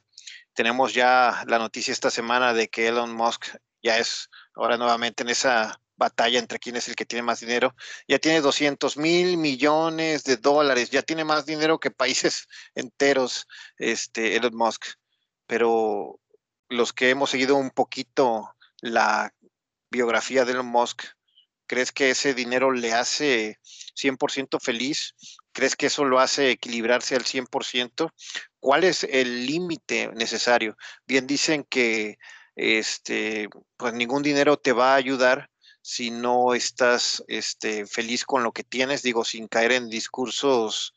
Tenemos ya la noticia esta semana de que Elon Musk ya es ahora nuevamente en esa batalla entre quién es el que tiene más dinero. Ya tiene $200 mil millones, ya tiene más dinero que países enteros, Elon Musk. Pero los que hemos seguido un poquito la biografía de Elon Musk, ¿crees que ese dinero le hace 100% feliz? ¿Crees que eso lo hace equilibrarse al 100%? ¿Cuál es el límite necesario? Bien dicen que pues ningún dinero te va a ayudar si no estás feliz con lo que tienes, digo, sin caer en discursos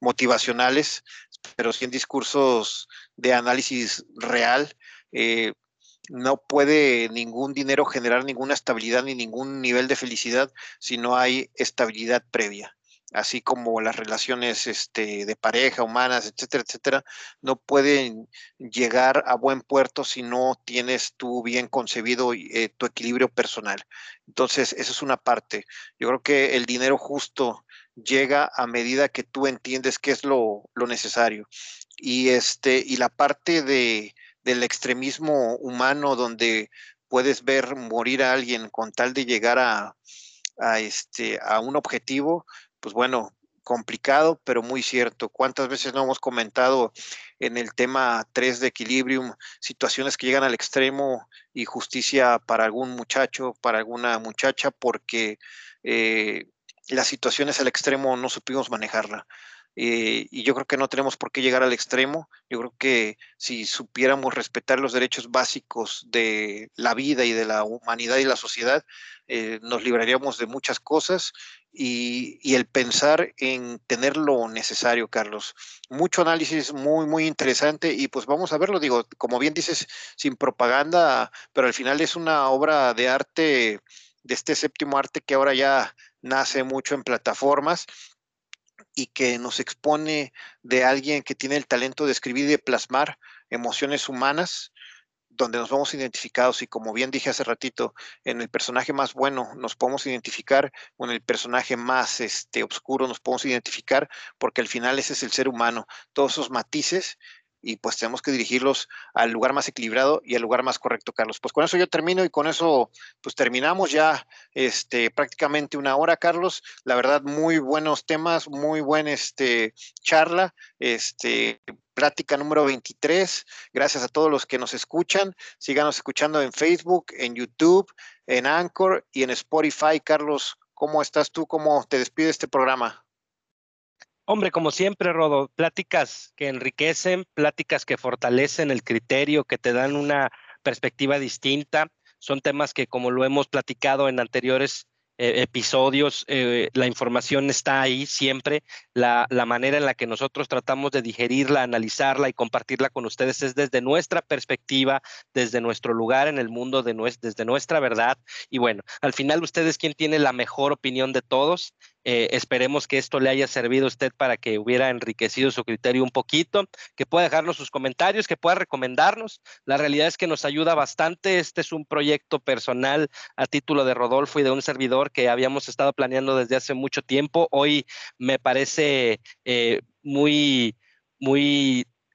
motivacionales, pero sí en discursos de análisis real. No puede ningún dinero generar ninguna estabilidad ni ningún nivel de felicidad si no hay estabilidad previa. Así como las relaciones de pareja, humanas, etcétera, etcétera, no pueden llegar a buen puerto si no tienes tú bien concebido tu equilibrio personal. Entonces, esa es una parte. Yo creo que el dinero justo llega a medida que tú entiendes qué es lo necesario. Y la parte del extremismo humano donde puedes ver morir a alguien con tal de llegar a un objetivo, pues bueno, complicado, pero muy cierto. ¿Cuántas veces no hemos comentado en el tema 3 de Equilibrium situaciones que llegan al extremo y justicia para algún muchacho, para alguna muchacha, porque las situaciones al extremo no supimos manejarla? Y yo creo que no tenemos por qué llegar al extremo. Yo creo que si supiéramos respetar los derechos básicos de la vida y de la humanidad y la sociedad, nos libraríamos de muchas cosas. Y el pensar en tener lo necesario, Carlos. Mucho análisis muy, muy interesante y pues vamos a verlo, digo, como bien dices, sin propaganda, pero al final es una obra de arte, de este séptimo arte que ahora ya nace mucho en plataformas y que nos expone de alguien que tiene el talento de escribir y de plasmar emociones humanas, donde nos vamos identificados y como bien dije hace ratito, en el personaje más bueno nos podemos identificar o en el personaje más oscuro nos podemos identificar porque al final ese es el ser humano, todos esos matices y pues tenemos que dirigirlos al lugar más equilibrado y al lugar más correcto, Carlos. Pues con eso yo termino y con eso pues terminamos ya prácticamente una hora, Carlos. La verdad, muy buenos temas, muy buena charla, Plática número 23. Gracias a todos los que nos escuchan. Síganos escuchando en Facebook, en YouTube, en Anchor y en Spotify. Carlos, ¿cómo estás tú? ¿Cómo te despide este programa? Hombre, como siempre, Rodo, pláticas que enriquecen, pláticas que fortalecen el criterio, que te dan una perspectiva distinta. Son temas que, como lo hemos platicado en anteriores episodios, la información está ahí siempre. La manera en la que nosotros tratamos de digerirla, analizarla y compartirla con ustedes es desde nuestra perspectiva, desde nuestro lugar en el mundo, desde nuestra verdad. Y bueno, al final usted es quien tiene la mejor opinión de todos. Esperemos que esto le haya servido a usted para que hubiera enriquecido su criterio un poquito, que pueda dejarnos sus comentarios, que pueda recomendarnos. La realidad es que nos ayuda bastante. Este es un proyecto personal a título de Rodolfo y de un servidor que habíamos estado planeando desde hace mucho tiempo. Hoy me parece muy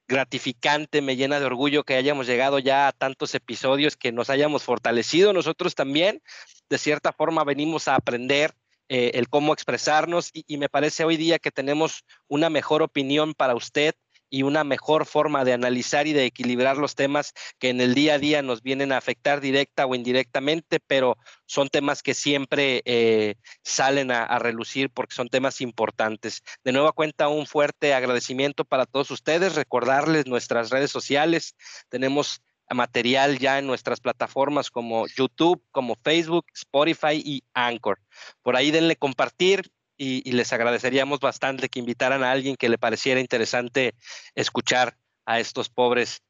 gratificante, me llena de orgullo que hayamos llegado ya a tantos episodios, que nos hayamos fortalecido nosotros también. De cierta forma venimos a aprender el cómo expresarnos y me parece hoy día que tenemos una mejor opinión para usted y una mejor forma de analizar y de equilibrar los temas que en el día a día nos vienen a afectar directa o indirectamente, pero son temas que siempre salen a relucir porque son temas importantes. De nueva cuenta, un fuerte agradecimiento para todos ustedes, recordarles nuestras redes sociales. Tenemos material ya en nuestras plataformas como YouTube, como Facebook, Spotify y Anchor. Por ahí denle compartir y les agradeceríamos bastante que invitaran a alguien que le pareciera interesante escuchar a estos pobres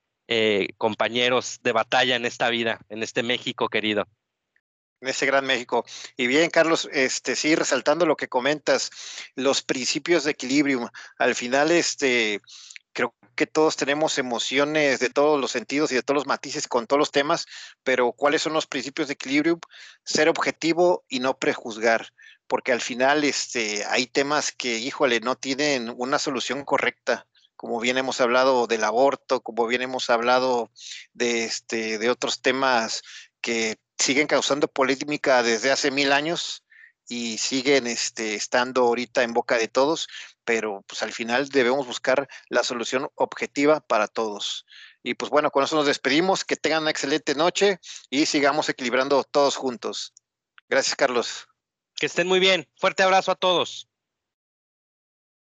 compañeros de batalla en esta vida, en este México querido. En ese gran México. Y bien, Carlos, sí, resaltando lo que comentas, los principios de equilibrio. Al final, creo que todos tenemos emociones de todos los sentidos y de todos los matices con todos los temas, pero ¿cuáles son los principios de equilibrio? Ser objetivo y no prejuzgar, porque al final hay temas que, híjole, no tienen una solución correcta, como bien hemos hablado del aborto, como bien hemos hablado de otros temas que siguen causando polémica desde hace 1000 años y siguen estando ahorita en boca de todos, pero pues al final debemos buscar la solución objetiva para todos. Y pues bueno, con eso nos despedimos, que tengan una excelente noche y sigamos equilibrando todos juntos. Gracias, Carlos. Que estén muy bien. Fuerte abrazo a todos.